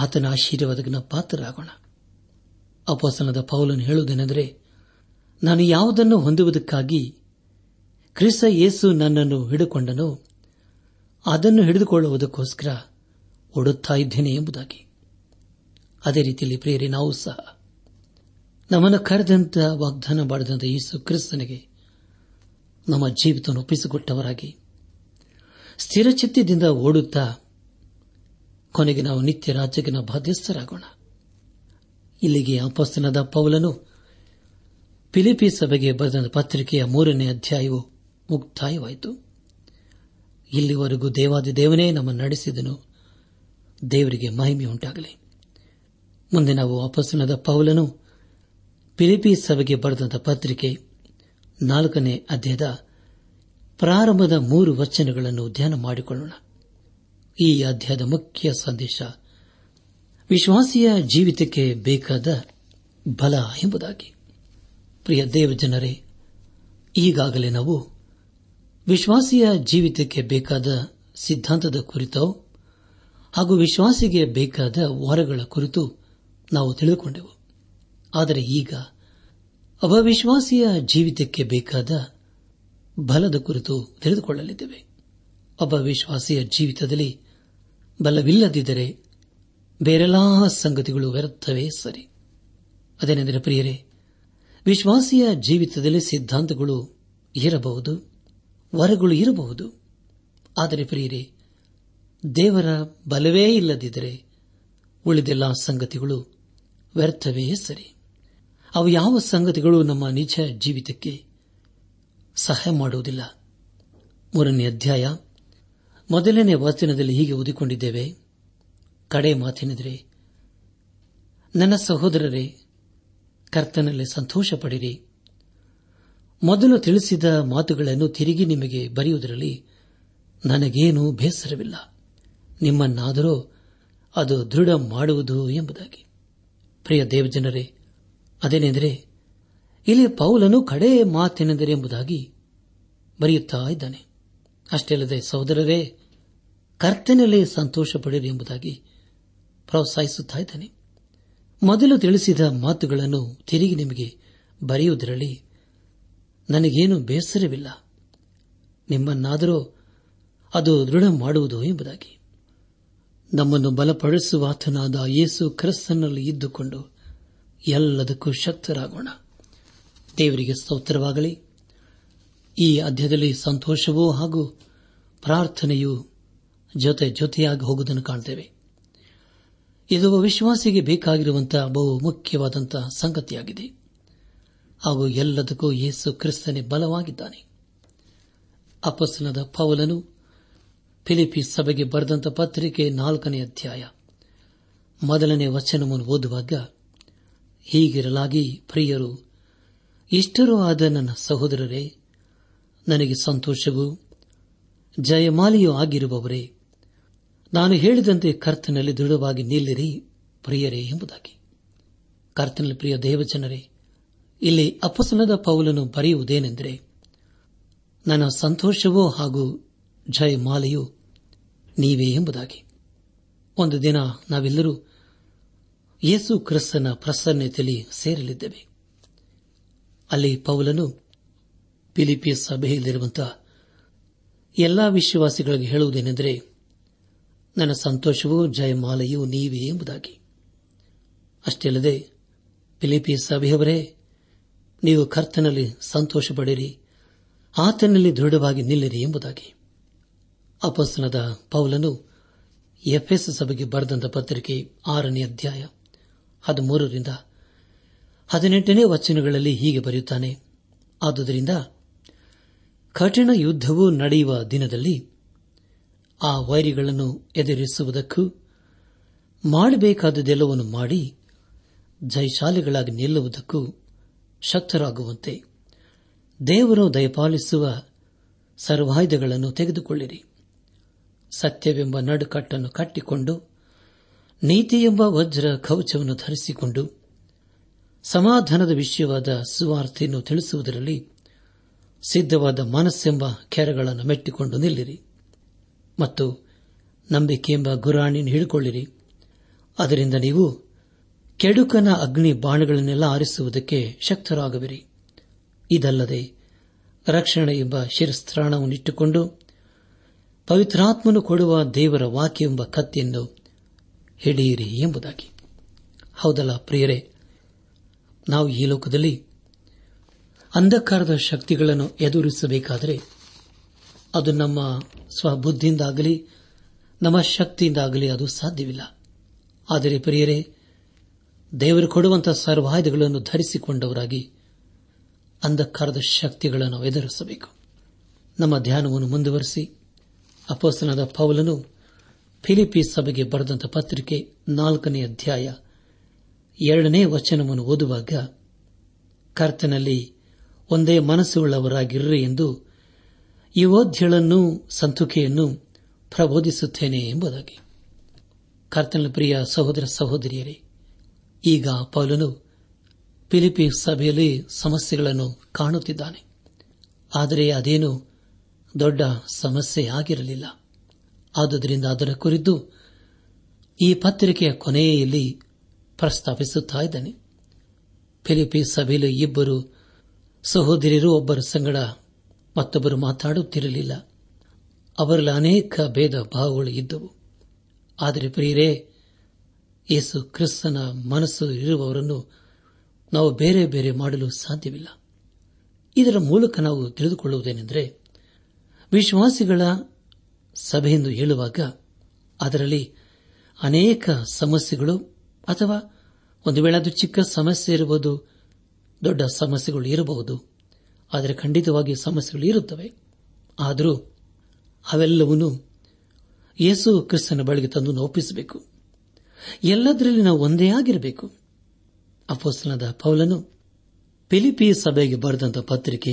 ಆತನ ಆಶೀರ್ವಾದಕ್ಕೆ ಪಾತ್ರರಾಗೋಣ. ಅಪೊಸ್ತಲನಾದ ಪೌಲನು ಹೇಳುವುದೇನೆಂದರೆ, ನಾನು ಯಾವುದನ್ನು ಹೊಂದುವುದಕ್ಕಾಗಿ ಕ್ರಿಸ್ತ ಯೇಸು ನನ್ನನ್ನು ಹಿಡಿದುಕೊಂಡನೋ ಅದನ್ನು ಹಿಡಿದುಕೊಳ್ಳುವುದಕ್ಕೋಸ್ಕರ ಓಡುತ್ತಾ ಇದ್ದೇನೆ ಎಂಬುದಾಗಿ. ಅದೇ ರೀತಿಯಲ್ಲಿ ಪ್ರಿಯರೇ, ನಾವು ಸಹ ನಮ್ಮನ್ನು ಕರೆದಂಥ, ವಾಗ್ದಾನ ಮಾಡಿದಂಥ ಯೇಸು ಕ್ರಿಸ್ತನಿಗೆ ನಮ್ಮ ಜೀವಿತವನ್ನು ಒಪ್ಪಿಸಿಕೊಟ್ಟವರಾಗಿ ಸ್ಥಿರಚಿತ್ತದಿಂದ ಓಡುತ್ತಾ ಕೊನೆಗೆ ನಾವು ನಿತ್ಯ ರಾಜ್ಯಕ್ಕೆ ನಾವು ಬಾಧ್ಯಸ್ಥರಾಗೋಣ. ಇಲ್ಲಿಗೆ ಅಪೊಸ್ತಲನಾದ ಪೌಲನು ಫಿಲಿಪಿ ಸಭೆಗೆ ಬರೆದ ಪತ್ರಿಕೆಯ 3ನೇ ಅಧ್ಯಾಯವು ಮುಕ್ತಾಯವಾಯಿತು. ಇಲ್ಲಿವರೆಗೂ ದೇವಾದಿದೇವನೇ ನಮ್ಮನ್ನು ನಡೆಸಿದನು. ದೇವರಿಗೆ ಮಹಿಮೆ ಉಂಟಾಗಲಿ. ಮುಂದೆ ನಾವು ಅಪೊಸ್ತಲನಾದ ಪೌಲನು ಫಿಲಿಪಿ ಸಭೆಗೆ ಬರೆದಂಥ ಪತ್ರಿಕೆ 4ನೇ ಅಧ್ಯಾಯದ ಪ್ರಾರಂಭದ 3 ವಚನಗಳನ್ನು ಧ್ಯಾನ ಮಾಡಿಕೊಳ್ಳೋಣ. ಈ ಅಧ್ಯಾಯದ ಮುಖ್ಯ ಸಂದೇಶ ವಿಶ್ವಾಸಿಯ ಜೀವಿತಕ್ಕೆ ಬೇಕಾದ ಬಲ ಎಂಬುದಾಗಿ. ಪ್ರಿಯ ದೇವಜನರೇ, ಈಗಾಗಲೇ ನಾವು ವಿಶ್ವಾಸಿಯ ಜೀವಿತಕ್ಕೆ ಬೇಕಾದ ಸಿದ್ಧಾಂತದ ಕುರಿತು ಹಾಗೂ ವಿಶ್ವಾಸಿಗೆ ಬೇಕಾದ ವರಗಳ ಕುರಿತು ನಾವು ತಿಳಿದುಕೊಂಡೆವು. ಆದರೆ ಈಗ ಅವಿಶ್ವಾಸಿಯ ಜೀವಿತಕ್ಕೆ ಬೇಕಾದ ಬಲದ ಕುರಿತು ತಿಳಿದುಕೊಳ್ಳಲಿದ್ದೇವೆ. ಒಬ್ಬ ವಿಶ್ವಾಸಿಯ ಜೀವಿತದಲ್ಲಿ ಬಲವಿಲ್ಲದಿದ್ದರೆ ಬೇರೆಲ್ಲಾ ಸಂಗತಿಗಳು ವ್ಯರ್ಥವೇ ಸರಿ. ಅದೇನೆಂದರೆ ಪ್ರಿಯರೇ, ವಿಶ್ವಾಸಿಯ ಜೀವಿತದಲ್ಲಿ ಸಿದ್ಧಾಂತಗಳು ಇರಬಹುದು, ವರಗಳು ಇರಬಹುದು, ಆದರೆ ಪ್ರಿಯರೇ, ದೇವರ ಬಲವೇ ಇಲ್ಲದಿದ್ದರೆ ಉಳಿದೆಲ್ಲ ಸಂಗತಿಗಳು ವ್ಯರ್ಥವೇ ಸರಿ. ಅವು ಯಾವ ಸಂಗತಿಗಳು ನಮ್ಮ ನಿಜ ಜೀವಿತಕ್ಕೆ ಸಹಾಯ ಮಾಡುವುದಿಲ್ಲ. 3ನೇ ಅಧ್ಯಾಯ ಮೊದಲನೇ ವಚನದಲ್ಲಿ ಹೀಗೆ ಓದಿಕೊಂಡಿದ್ದೇವೆ. ಕಡೆ ಮಾತೇನೆಂದರೆ, ನನ್ನ ಸಹೋದರರೇ, ಕರ್ತನಲ್ಲಿ ಸಂತೋಷ ಪಡಿರಿ. ಮೊದಲು ತಿಳಿಸಿದ ಮಾತುಗಳನ್ನು ತಿರುಗಿ ನಿಮಗೆ ಬರೆಯುವುದರಲ್ಲಿ ನನಗೇನೂ ಬೇಸರವಿಲ್ಲ, ನಿಮ್ಮನ್ನಾದರೂ ಅದು ದೃಢ ಮಾಡುವುದು ಎಂಬುದಾಗಿ. ಪ್ರಿಯ ದೇವಜನರೇ, ಅದೇನೆಂದರೆ ಇಲ್ಲಿ ಪೌಲನು ಕಡೆ ಮಾತೇನೆಂದರೆ ಎಂಬುದಾಗಿ ಬರೆಯುತ್ತಾ ಇದ್ದಾನೆ. ಅಷ್ಟೇ ಅಲ್ಲದೆ, ಸಹೋದರರೇ, ಕರ್ತನಲ್ಲಿ ಸಂತೋಷ ಪಡಿರಿ ಎಂಬುದಾಗಿ ಪ್ರೋತ್ಸಾಹಿಸುತ್ತಾ ಇದ್ದಾನೆ. ಮೊದಲು ತಿಳಿಸಿದ ಮಾತುಗಳನ್ನು ತಿರುಗಿ ನಿಮಗೆ ಬರೆಯುವುದರಲ್ಲಿ ನನಗೇನು ಬೇಸರವಿಲ್ಲ, ನಿಮ್ಮನ್ನಾದರೂ ಅದು ದೃಢ ಮಾಡುವುದು ಎಂಬುದಾಗಿ. ನಮ್ಮನ್ನು ಬಲಪಡಿಸುವ ಆತನಾದ ಯೇಸು ಕ್ರಿಸ್ತನಲ್ಲಿ ಇದ್ದುಕೊಂಡು ಎಲ್ಲದಕ್ಕೂ ಶಕ್ತರಾಗೋಣ. ದೇವರಿಗೆ ಸ್ತೋತ್ರವಾಗಲಿ. ಈ ಅಧ್ಯಾಯದಲ್ಲಿ ಸಂತೋಷವೂ ಹಾಗೂ ಪ್ರಾರ್ಥನೆಯೂ ಜೊತೆ ಜೊತೆಯಾಗಿ ಹೋಗುವುದನ್ನು ಕಾಣ್ತೇವೆ. ಇದು ವಿಶ್ವಾಸಿಗೆ ಬೇಕಾಗಿರುವಂತಹ ಬಹು ಮುಖ್ಯವಾದಂತಹ ಸಂಗತಿಯಾಗಿದೆ. ಹಾಗೂ ಎಲ್ಲದಕ್ಕೂ ಯೇಸು ಕ್ರಿಸ್ತನೇ ಬಲವಾಗಿದ್ದಾನೆ. ಅಪೊಸ್ತಲನಾದ ಪೌಲನು ಫಿಲಿಪಿ ಸಭೆಗೆ ಬರೆದಂತಹ ಪತ್ರಿಕೆ 4ನೇ ಅಧ್ಯಾಯ 1ನೇ ವಚನವನ್ನು ಓದುವಾಗ ಹೀಗಿರಲಾಗಿ ಪ್ರಿಯರು, ಇಷ್ಟರೂ ಆದ ನನ್ನ ಸಹೋದರರೇ, ನನಗೆ ಸಂತೋಷವೂ ಜಯಮಾಲಿಯೂ ಆಗಿರುವವರೇ, ನಾನು ಹೇಳಿದಂತೆ ಕರ್ತನಲ್ಲಿ ದೃಢವಾಗಿ ನಿಲ್ಲಿರಿ ಪ್ರಿಯರೇ ಎಂಬುದಾಗಿ. ಕರ್ತನಲ್ಲಿ ಪ್ರಿಯ ದೇವಜನರೇ, ಇಲ್ಲಿ ಅಪೊಸ್ತಲನಾದ ಪೌಲನು ಬರೆಯುವುದೇನೆಂದರೆ, ನನ್ನ ಸಂತೋಷವೂ ಹಾಗೂ ಜಯಮಾಲೆಯೂ ನೀವೇ ಎಂಬುದಾಗಿ. ಒಂದು ದಿನ ನಾವೆಲ್ಲರೂ ಯೇಸು ಕ್ರಿಸ್ತನ ಪ್ರಸನ್ನತೆಯಲ್ಲಿ ಸೇರಲಿದ್ದೇವೆ. ಅಲ್ಲಿ ಪೌಲನು ಫಿಲಿಪಿಯ ಸಭೆಯಲ್ಲಿರುವಂತಹ ಎಲ್ಲಾ ವಿಶ್ವಾಸಿಗಳಿಗೆ ಹೇಳುವುದೇನೆಂದರೆ, ನನ್ನ ಸಂತೋಷವೂ ಜಯಮಾಲೆಯೂ ನೀವೇ ಎಂಬುದಾಗಿ. ಅಷ್ಟೇ ಅಲ್ಲದೆ, ಫಿಲಿಪಿಯ ಸಭೆಯವರೇ, ನೀವು ಕರ್ತನಲ್ಲಿ ಸಂತೋಷ ಪಡಿರಿ, ಆತನಲ್ಲಿ ದೃಢವಾಗಿ ನಿಲ್ಲಿರಿ ಎಂಬುದಾಗಿ. ಅಪೊಸ್ತಲನಾದ ಪೌಲನು ಎಫೆಸ ಸಭೆಗೆ ಬರೆದಂತ ಪತ್ರಿಕೆ 6ನೇ ಅಧ್ಯಾಯ 13ರಿಂದ 18ನೇ ವಚನಗಳಲ್ಲಿ ಹೀಗೆ ಬರೆಯುತ್ತಾನೆ. ಆದುದರಿಂದ ಕಠಿಣ ಯುದ್ಧವು ನಡೆಯುವ ದಿನದಲ್ಲಿ ಆ ವೈರಿಗಳನ್ನು ಎದುರಿಸುವುದಕ್ಕೂ ಮಾಡಬೇಕಾದುದೆಲ್ಲವನ್ನು ಮಾಡಿ ಜಯಶಾಲಿಗಳಾಗಿ ನಿಲ್ಲುವುದಕ್ಕೂ ಶಕ್ತರಾಗುವಂತೆ ದೇವರು ದಯಪಾಲಿಸುವ ಸರ್ವಾಯುಧಗಳನ್ನು ತೆಗೆದುಕೊಳ್ಳಿರಿ. ಸತ್ಯವೆಂಬ ನಡುಕಟ್ಟನ್ನು ಕಟ್ಟಿಕೊಂಡು, ನೀತಿಯೆಂಬ ವಜ್ರ ಕವಚವನ್ನು ಧರಿಸಿಕೊಂಡು, ಸಮಾಧಾನದ ವಿಷಯವಾದ ಸುವಾರ್ತೆಯನ್ನು ತಿಳಿಸುವುದರಲ್ಲಿ ಸಿದ್ಧವಾದ ಮನಸ್ಸೆಂಬ ಕೆರಗಳನ್ನು ಮೆಟ್ಟಿಕೊಂಡು ನಿಲ್ಲಿರಿ. ಮತ್ತು ನಂಬಿಕೆಯೆಂಬ ಗುರಾಣಿಯನ್ನು ಹಿಡಿದುಕೊಳ್ಳಿರಿ, ಅದರಿಂದ ನೀವು ಕೆಡುಕನ ಅಗ್ನಿ ಬಾಣಗಳನ್ನೆಲ್ಲ ಆರಿಸುವುದಕ್ಕೆ ಶಕ್ತರಾಗುವಿರಿ. ಇದಲ್ಲದೆ ರಕ್ಷಣೆ ಎಂಬ ಶಿರಸ್ತ್ರಾಣವನ್ನು ಇಟ್ಟುಕೊಂಡು, ಪವಿತ್ರಾತ್ಮನು ಕೊಡುವ ದೇವರ ವಾಕ್ಯ ಎಂಬ ಕತ್ತಿಯನ್ನು ಹಿಡಿಯಿರಿ ಎಂಬುದಾಗಿ. ಹೌದಲ್ಲ ಪ್ರಿಯರೇ, ನಾವು ಈ ಲೋಕದಲ್ಲಿ ಅಂಧಕಾರದ ಶಕ್ತಿಗಳನ್ನು ಎದುರಿಸಬೇಕಾದರೆ ಅದು ನಮ್ಮ ಸ್ವಬುದ್ಧಿಯಿಂದಾಗಲಿ ನಮ್ಮ ಶಕ್ತಿಯಿಂದಾಗಲಿ ಅದು ಸಾಧ್ಯವಿಲ್ಲ. ಆದರೆ ಪ್ರಿಯರೇ, ದೇವರು ಕೊಡುವಂತಹ ಸರ್ವಾಯುಧಗಳನ್ನು ಧರಿಸಿಕೊಂಡವರಾಗಿ ಅಂಧಕಾರದ ಶಕ್ತಿಗಳನ್ನು ನಾವು ಎದುರಿಸಬೇಕು. ನಮ್ಮ ಧ್ಯಾನವನ್ನು ಮುಂದುವರಿಸಿ ಅಪೊಸ್ತಲನಾದ ಪೌಲನು ಫಿಲಿಪ್ಪಿ ಸಭೆಗೆ ಬರೆದಂಥ ಪತ್ರಿಕೆ 4ನೇ ಅಧ್ಯಾಯ 2ನೇ ವಚನವನ್ನು ಓದುವಾಗ, ಕರ್ತನಲ್ಲಿ ಒಂದೇ ಮನಸ್ಸುಳ್ಳವರಾಗಿರ್ರಿ ಎಂದು ಯುವೋಧ್ಯಳನ್ನೂ ಸಂತುಕೆಯನ್ನು ಪ್ರಬೋಧಿಸುತ್ತೇನೆ ಎಂಬುದಾಗಿ. ಕರ್ತನ ಪ್ರಿಯ ಸಹೋದರ ಸಹೋದರಿಯರೇ, ಈಗ ಪೌಲನು ಫಿಲಿಪ್ಪಿ ಸಭೆಯಲ್ಲಿ ಸಮಸ್ಯೆಗಳನ್ನು ಕಾಣುತ್ತಿದ್ದಾನೆ. ಆದರೆ ಅದೇನು ದೊಡ್ಡ ಸಮಸ್ಯೆ ಆಗಿರಲಿಲ್ಲ. ಆದುದರಿಂದ ಅದರ ಕುರಿತು ಈ ಪತ್ರಿಕೆಯ ಕೊನೆಯಲ್ಲಿ ಪ್ರಸ್ತಾಪಿಸುತ್ತಾ ಇದ್ದಾನೆ. ಫಿಲಿಪ್ಪಿ ಸಭೆಯಲ್ಲಿ ಇಬ್ಬರು ಸಹೋದರಿಯರು ಒಬ್ಬರ ಸಂಗಡ ಮತ್ತೊಬ್ಬರು ಮಾತಾಡುತ್ತಿರಲಿಲ್ಲ. ಅವರಲ್ಲಿ ಅನೇಕ ಭೇದ ಭಾವಗಳು ಇದ್ದವು. ಆದರೆ ಪ್ರಿಯರೇ, ಯೇಸು ಕ್ರಿಸ್ತನ ಮನಸ್ಸು ಇರುವವರನ್ನು ನಾವು ಬೇರೆ ಬೇರೆ ಮಾಡಲು ಸಾಧ್ಯವಿಲ್ಲ. ಇದರ ಮೂಲಕ ನಾವು ತಿಳಿದುಕೊಳ್ಳುವುದೇನೆಂದರೆ, ವಿಶ್ವಾಸಿಗಳ ಸಭೆಯೆಂದು ಹೇಳುವಾಗ ಅದರಲ್ಲಿ ಅನೇಕ ಸಮಸ್ಯೆಗಳು, ಅಥವಾ ಒಂದು ವೇಳೆ ಅದು ಚಿಕ್ಕ ಸಮಸ್ಯೆ ಇರಬಹುದು, ದೊಡ್ಡ ಸಮಸ್ಯೆಗಳು ಇರಬಹುದು, ಆದರೆ ಖಂಡಿತವಾಗಿ ಸಮಸ್ಯೆಗಳು ಇರುತ್ತವೆ. ಆದರೂ ಅವೆಲ್ಲವನ್ನೂ ಯೇಸು ಕ್ರಿಸ್ತನ ಬಳಿಗೆ ತಂದು ನೋಪಿಸಬೇಕು. ಎಲ್ಲದರಲ್ಲಿ ನಾವು ಒಂದೇ ಆಗಿರಬೇಕು. ಅಪೊಸ್ತಲನಾದ ಪೌಲನು ಫಿಲಿಪ್ಪಿ ಸಭೆಗೆ ಬರೆದಂತಹ ಪತ್ರಿಕೆ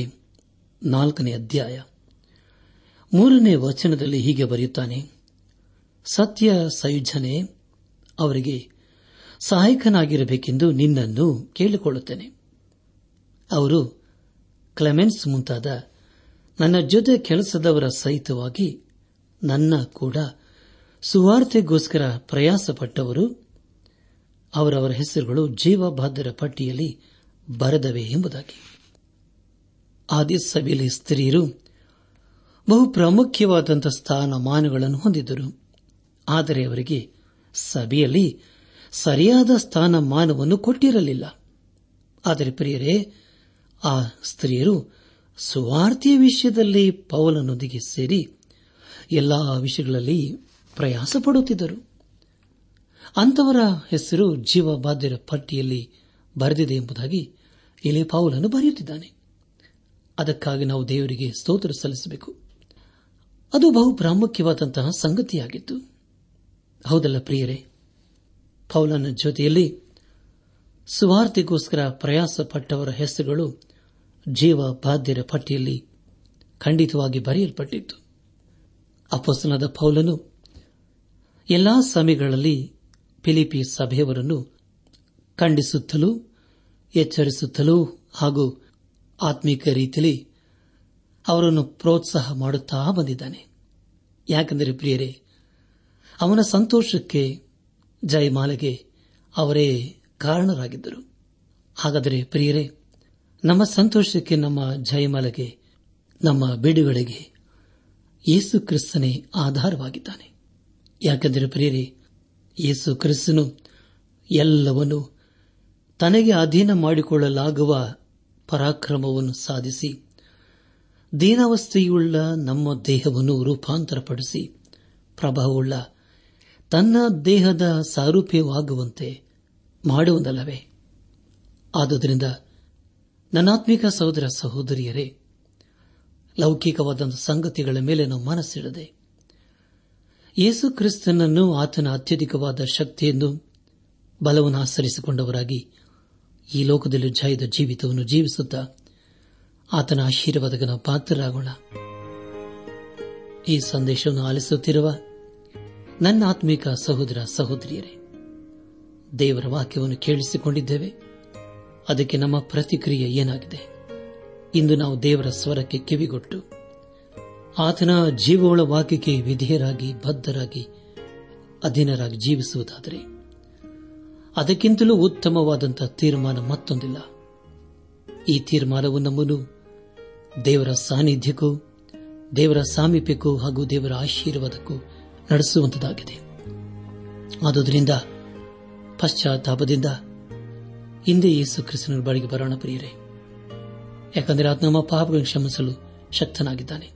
4ನೇ ಅಧ್ಯಾಯ 3ನೇ ವಚನದಲ್ಲಿ ಹೀಗೆ ಬರೆಯುತ್ತಾನೆ, ಸತ್ಯ ಸಂಯೋಜನೆ ಅವರಿಗೆ ಸಹಾಯಕನಾಗಿರಬೇಕೆಂದು ನಿನ್ನನ್ನು ಕೇಳಿಕೊಳ್ಳುತ್ತೇನೆ. ಅವರು ಕ್ಲೆಮೆನ್ಸ್ ಮುಂತಾದ ನನ್ನ ಜೊತೆ ಕೆಲಸದವರ ಸಹಿತವಾಗಿ ನನ್ನ ಕೂಡ ಸುವಾರ್ತೆಗೋಸ್ಕರ ಪ್ರಯಾಸಪಟ್ಟವರು. ಅವರವರ ಹೆಸರುಗಳು ಜೀವಬಾಧ್ಯರ ಪಟ್ಟಿಯಲ್ಲಿ ಬರೆದವೆ ಎಂಬುದಾಗಿ. ಆದಿ ಸಭೆಯಲ್ಲಿ ಸ್ತ್ರೀಯರು ಬಹು ಪ್ರಾಮುಖ್ಯವಾದಂಥ ಸ್ಥಾನಮಾನಗಳನ್ನು ಹೊಂದಿದ್ದರು. ಆದರೆ ಅವರಿಗೆ ಸಭೆಯಲ್ಲಿ ಸರಿಯಾದ ಸ್ಥಾನಮಾನವನ್ನು ಕೊಟ್ಟಿರಲಿಲ್ಲ. ಆದರೆ ಪ್ರಿಯರೇ, ಆ ಸ್ತ್ರೀಯರು ಸುವಾರ್ತೆಯ ವಿಷಯದಲ್ಲಿ ಪೌಲನೊಂದಿಗೆ ಸೇರಿ ಎಲ್ಲಾ ವಿಷಯಗಳಲ್ಲಿ ಪ್ರಯಾಸ ಪಡುತ್ತಿದ್ದರು. ಅಂಥವರ ಹೆಸರು ಜೀವಬಾಧ್ಯರ ಪಟ್ಟಿಯಲ್ಲಿ ಬರೆದಿದೆ ಎಂಬುದಾಗಿ ಇಲ್ಲಿ ಪೌಲನು ಬರೆಯುತ್ತಿದ್ದಾನೆ. ಅದಕ್ಕಾಗಿ ನಾವು ದೇವರಿಗೆ ಸ್ತೋತ್ರ ಸಲ್ಲಿಸಬೇಕು. ಅದು ಬಹು ಪ್ರಾಮುಖ್ಯವಾದಂತಹ ಸಂಗತಿಯಾಗಿತ್ತು. ಹೌದಲ್ಲ ಪ್ರಿಯರೇ, ಪೌಲನ ಜೊತೆಯಲ್ಲಿ ಸುವಾರ್ತೆಗೋಸ್ಕರ ಪ್ರಯಾಸಪಟ್ಟವರ ಹೆಸರುಗಳು ಜೀವಬಾಧ್ಯರ ಪಟ್ಟಿಯಲ್ಲಿ ಖಂಡಿತವಾಗಿ ಬರೆಯಲ್ಪಟ್ಟಿತ್ತು. ಅಪೊಸ್ತಲನಾದ ಪೌಲನು ಎಲ್ಲಾ ಸಮಯಗಳಲ್ಲಿ ಫಿಲಿಪ್ಪಿ ಸಭೆಯವರನ್ನು ಖಂಡಿಸುತ್ತಲೂ ಎಚ್ಚರಿಸುತ್ತಲೂ ಹಾಗೂ ಆತ್ಮೀಕ ರೀತಿಯಲ್ಲಿ ಅವರನ್ನು ಪ್ರೋತ್ಸಾಹ ಮಾಡುತ್ತಾ ಬಂದಿದ್ದಾನೆ. ಯಾಕೆಂದರೆ ಪ್ರಿಯರೇ, ಅವನ ಸಂತೋಷಕ್ಕೆ ಜಯಮಾಲೆಗೆ ಅವರೇ ಕಾರಣರಾಗಿದ್ದರು. ಹಾಗಾದರೆ ಪ್ರಿಯರೇ, ನಮ್ಮ ಸಂತೋಷಕ್ಕೆ, ನಮ್ಮ ಜಯಮಾಲೆಗೆ, ನಮ್ಮ ಬಿಡುಗಡೆಗೆ ಯೇಸು ಕ್ರಿಸ್ತನೇ ಆಧಾರವಾಗಿದ್ದಾನೆ. ಯಾಕೆಂದರೆ ಪ್ರಿಯರೇ, ಯೇಸು ಕ್ರಿಸ್ತನು ಎಲ್ಲವನ್ನೂ ತನಗೆ ಅಧೀನ ಮಾಡಿಕೊಳ್ಳಲಾಗುವ ಪರಾಕ್ರಮವನ್ನು ಸಾಧಿಸಿ ದೀನಾವಸ್ಥೆಯುಳ್ಳ ನಮ್ಮ ದೇಹವನ್ನು ರೂಪಾಂತರಪಡಿಸಿ ಪ್ರಭಾವವುಳ್ಳ ತನ್ನ ದೇಹದ ಸಾರೂಪ್ಯವಾಗುವಂತೆ ಮಾಡುವುದಲ್ಲವೇ? ಆದುದರಿಂದ ನನ್ನಾತ್ಮಿಕ ಸಹೋದರ ಸಹೋದರಿಯರೇ, ಲೌಕಿಕವಾದಂಥ ಸಂಗತಿಗಳ ಮೇಲೆ ನಾವು ಮನಸ್ಸಿಡದೆ ಯೇಸು ಕ್ರಿಸ್ತನನ್ನು, ಆತನ ಅತ್ಯಧಿಕವಾದ ಶಕ್ತಿಯನ್ನು ಬಲವನ್ನು ಆಚರಿಸಿಕೊಂಡವರಾಗಿ ಈ ಲೋಕದಲ್ಲಿ ಜಯದ ಜೀವಿತವನ್ನು ಜೀವಿಸುತ್ತಾ ಆತನ ಆಶೀರ್ವಾದಕನ ಪಾತ್ರರಾಗೋಣ. ಈ ಸಂದೇಶವನ್ನು ಆಲಿಸುತ್ತಿರುವ ನನ್ನ ಆತ್ಮೀಕ ಸಹೋದರ ಸಹೋದರಿಯರೇ, ದೇವರ ವಾಕ್ಯವನ್ನು ಕೇಳಿಸಿಕೊಂಡಿದ್ದೇವೆ. ಅದಕ್ಕೆ ನಮ್ಮ ಪ್ರತಿಕ್ರಿಯೆ ಏನಾಗಿದೆ? ಇಂದು ನಾವು ದೇವರ ಸ್ವರಕ್ಕೆ ಕಿವಿಗೊಟ್ಟು ಆತನ ಜೀವಗಳ ವಾಕ್ಯಕ್ಕೆ ವಿಧೇಯರಾಗಿ, ಬದ್ಧರಾಗಿ, ಅಧೀನರಾಗಿ ಜೀವಿಸುವುದಾದರೆ ಅದಕ್ಕಿಂತಲೂ ಉತ್ತಮವಾದಂತಹ ತೀರ್ಮಾನ ಮತ್ತೊಂದಿಲ್ಲ. ಈ ತೀರ್ಮಾನವು ನಮ್ಮನ್ನು ದೇವರ ಸಾನ್ನಿಧ್ಯಕ್ಕೂ, ದೇವರ ಸಾಮೀಪ್ಯಕ್ಕೂ ಹಾಗೂ ದೇವರ ಆಶೀರ್ವಾದಕ್ಕೂ ನಡೆಸುವಂತದಾಗಿದೆ. ಆದುದರಿಂದ ಪಶ್ಚಾತ್ತಾಪದಿಂದ ಹಿಂದೆ ಯೇಸು ಕ್ರಿಸ್ತನ ಬಳಿಗೆ ಬರೋಣ ಪ್ರಿಯರೇ. ಯಾಕಂದರೆ ಆತ ನಮ್ಮ ಪಾಪಗಳನ್ನು ಕ್ಷಮಿಸಲು ಶಕ್ತನಾಗಿದ್ದಾನೆ.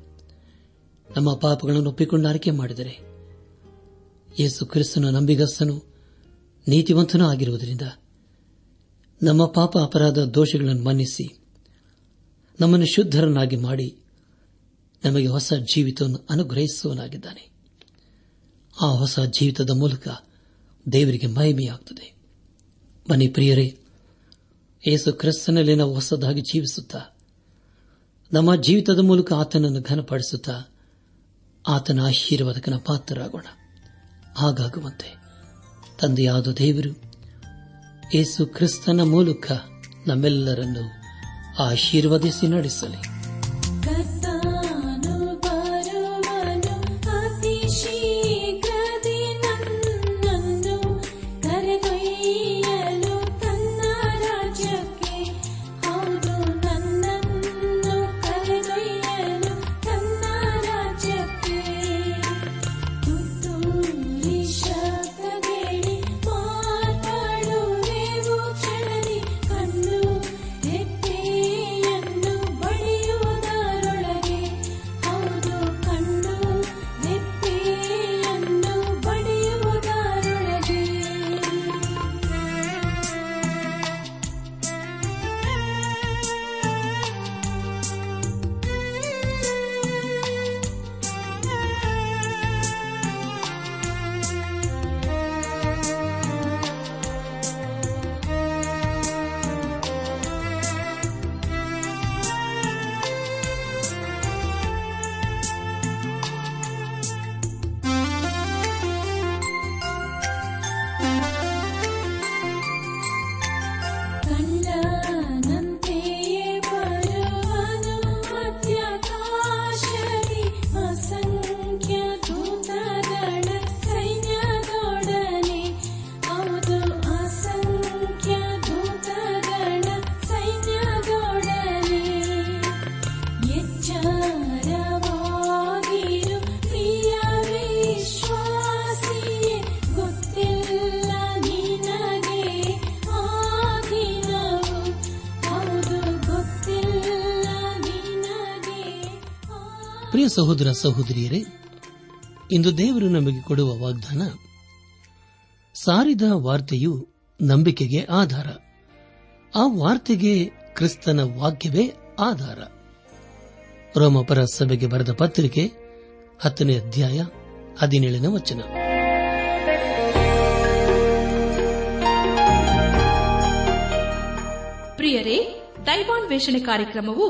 ನಮ್ಮ ಪಾಪಗಳನ್ನು ಒಪ್ಪಿಕೊಂಡು ಅರಿಕೆ ಮಾಡಿದರೆ ಯೇಸು ಕ್ರಿಸ್ತನು ನಂಬಿಗಸ್ತನು, ನೀತಿವಂತನೂ ಆಗಿರುವುದರಿಂದ ನಮ್ಮ ಪಾಪ ಅಪರಾಧ ದೋಷಗಳನ್ನು ಮನ್ನಿಸಿ ನಮ್ಮನ್ನು ಶುದ್ಧರನ್ನಾಗಿ ಮಾಡಿ ನಮಗೆ ಹೊಸ ಜೀವಿತವನ್ನು ಅನುಗ್ರಹಿಸುವನಾಗಿದ್ದಾನೆ. ಆ ಹೊಸ ಜೀವಿತದ ಮೂಲಕ ದೇವರಿಗೆ ಮಹಿಮೆಯಾಗುತ್ತದೆ. ಬನ್ನಿ ಪ್ರಿಯರೇ, ಯೇಸು ಕ್ರಿಸ್ತನಲ್ಲಿ ನಾವು ಹೊಸದಾಗಿ ಜೀವಿಸುತ್ತಾ ನಮ್ಮ ಜೀವಿತದ ಮೂಲಕ ಆತನನ್ನು ಘನಪಡಿಸುತ್ತಾ ಆತನ ಆಶೀರ್ವಾದಕನ ಪಾತ್ರರಾಗೋಣ. ಹಾಗಾಗುವಂತೆ ತಂದೆಯಾದ ದೇವರು ಯೇಸು ಕ್ರಿಸ್ತನ ಮೂಲಕ ನಮ್ಮೆಲ್ಲರನ್ನು ಆಶೀರ್ವದಿಸಿ ನಡೆಸಲಿ. ಸಹೋದರ ಸಹೋದರಿಯರೇ, ಇಂದು ದೇವರು ನಮಗೆ ಕೊಡುವ ವಾಗ್ದಾನ, ಸಾರಿದ ವಾರ್ತೆಯು ನಂಬಿಕೆಗೆ ಆಧಾರ. ಆ ವಾರ್ತೆಗೆ ಕ್ರಿಸ್ತನ ವಾಕ್ಯವೇ ಆಧಾರ. ರೋಮಪರ ಸಭೆಗೆ ಬರೆದ ಪತ್ರಿಕೆ 10ನೇ ಅಧ್ಯಾಯ 17ನೇ ವಚನ. ಪ್ರಿಯರೇ, ದೈವಾನ್ ವೇಷಣೆ ಕಾರ್ಯಕ್ರಮವು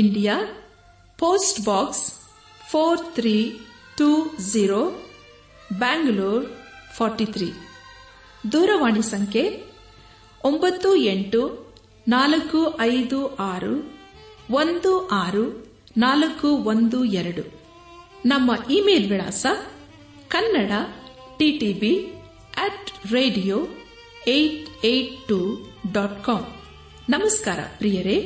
ಇಂಡಿಯಾ, ಪೋಸ್ಟ್ ಬಾಕ್ಸ್ 4320, ಬ್ಯಾಂಗ್ಳೂರ್ 43. ದೂರವಾಣಿ ಸಂಖ್ಯೆ 9845616412. ನಮ್ಮ ಇಮೇಲ್ ವಿಳಾಸ kannada@radio882.com. ನಮಸ್ಕಾರ ಪ್ರಿಯರೇ.